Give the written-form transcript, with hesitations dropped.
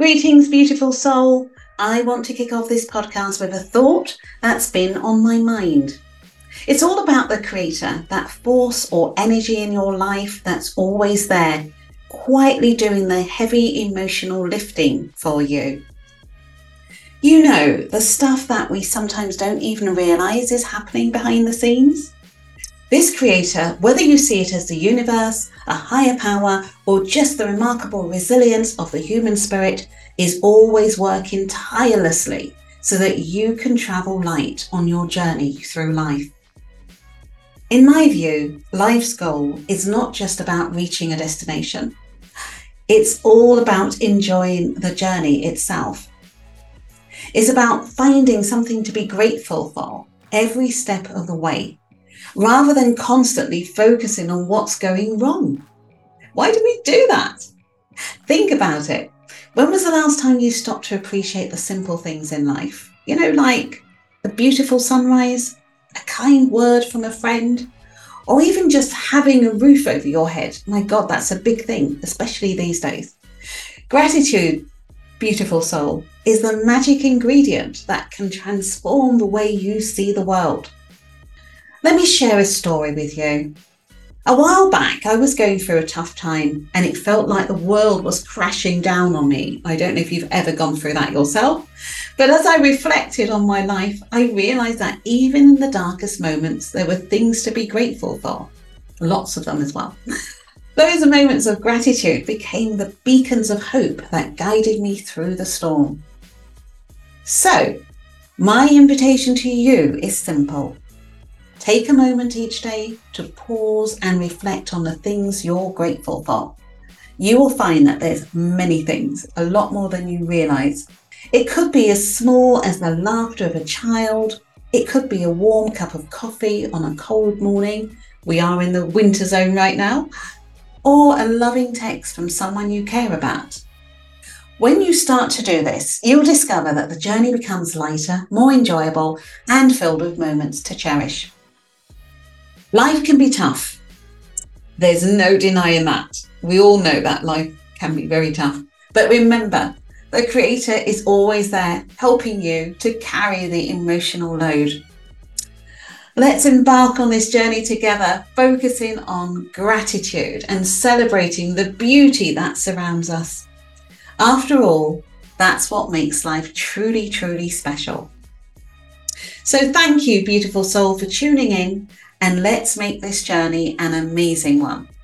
Greetings, beautiful soul. I want to kick off this podcast with a thought that's been on my mind. It's all about the creator, that force or energy in your life that's always there, quietly doing the heavy emotional lifting for you. You know, the stuff that we sometimes don't even realize is happening behind the scenes. This creator, whether you see it as the universe, a higher power, or just the remarkable resilience of the human spirit, is always working tirelessly so that you can travel light on your journey through life. In my view, life's goal is not just about reaching a destination. It's all about enjoying the journey itself. It's about finding something to be grateful for every step of the way, rather than constantly focusing on what's going wrong. Why do we do that? Think about it. When was the last time you stopped to appreciate the simple things in life? You know, like a beautiful sunrise, a kind word from a friend, or even just having a roof over your head. My God, that's a big thing, especially these days. Gratitude, beautiful soul, is the magic ingredient that can transform the way you see the world. Let me share a story with you. A while back, I was going through a tough time and it felt like the world was crashing down on me. I don't know if you've ever gone through that yourself, but as I reflected on my life, I realized that even in the darkest moments, there were things to be grateful for. Lots of them as well. Those moments of gratitude became the beacons of hope that guided me through the storm. So, my invitation to you is simple. Take a moment each day to pause and reflect on the things you're grateful for. You will find that there's many things, a lot more than you realise. It could be as small as the laughter of a child. It could be a warm cup of coffee on a cold morning. We are in the winter zone right now. Or a loving text from someone you care about. When you start to do this, you'll discover that the journey becomes lighter, more enjoyable, and filled with moments to cherish. Life can be tough. There's no denying that. We all know that life can be very tough. But remember, the creator is always there helping you to carry the emotional load. Let's embark on this journey together, focusing on gratitude and celebrating the beauty that surrounds us. After all, that's what makes life truly, truly special. So thank you, beautiful soul, for tuning in. And let's make this journey an amazing one.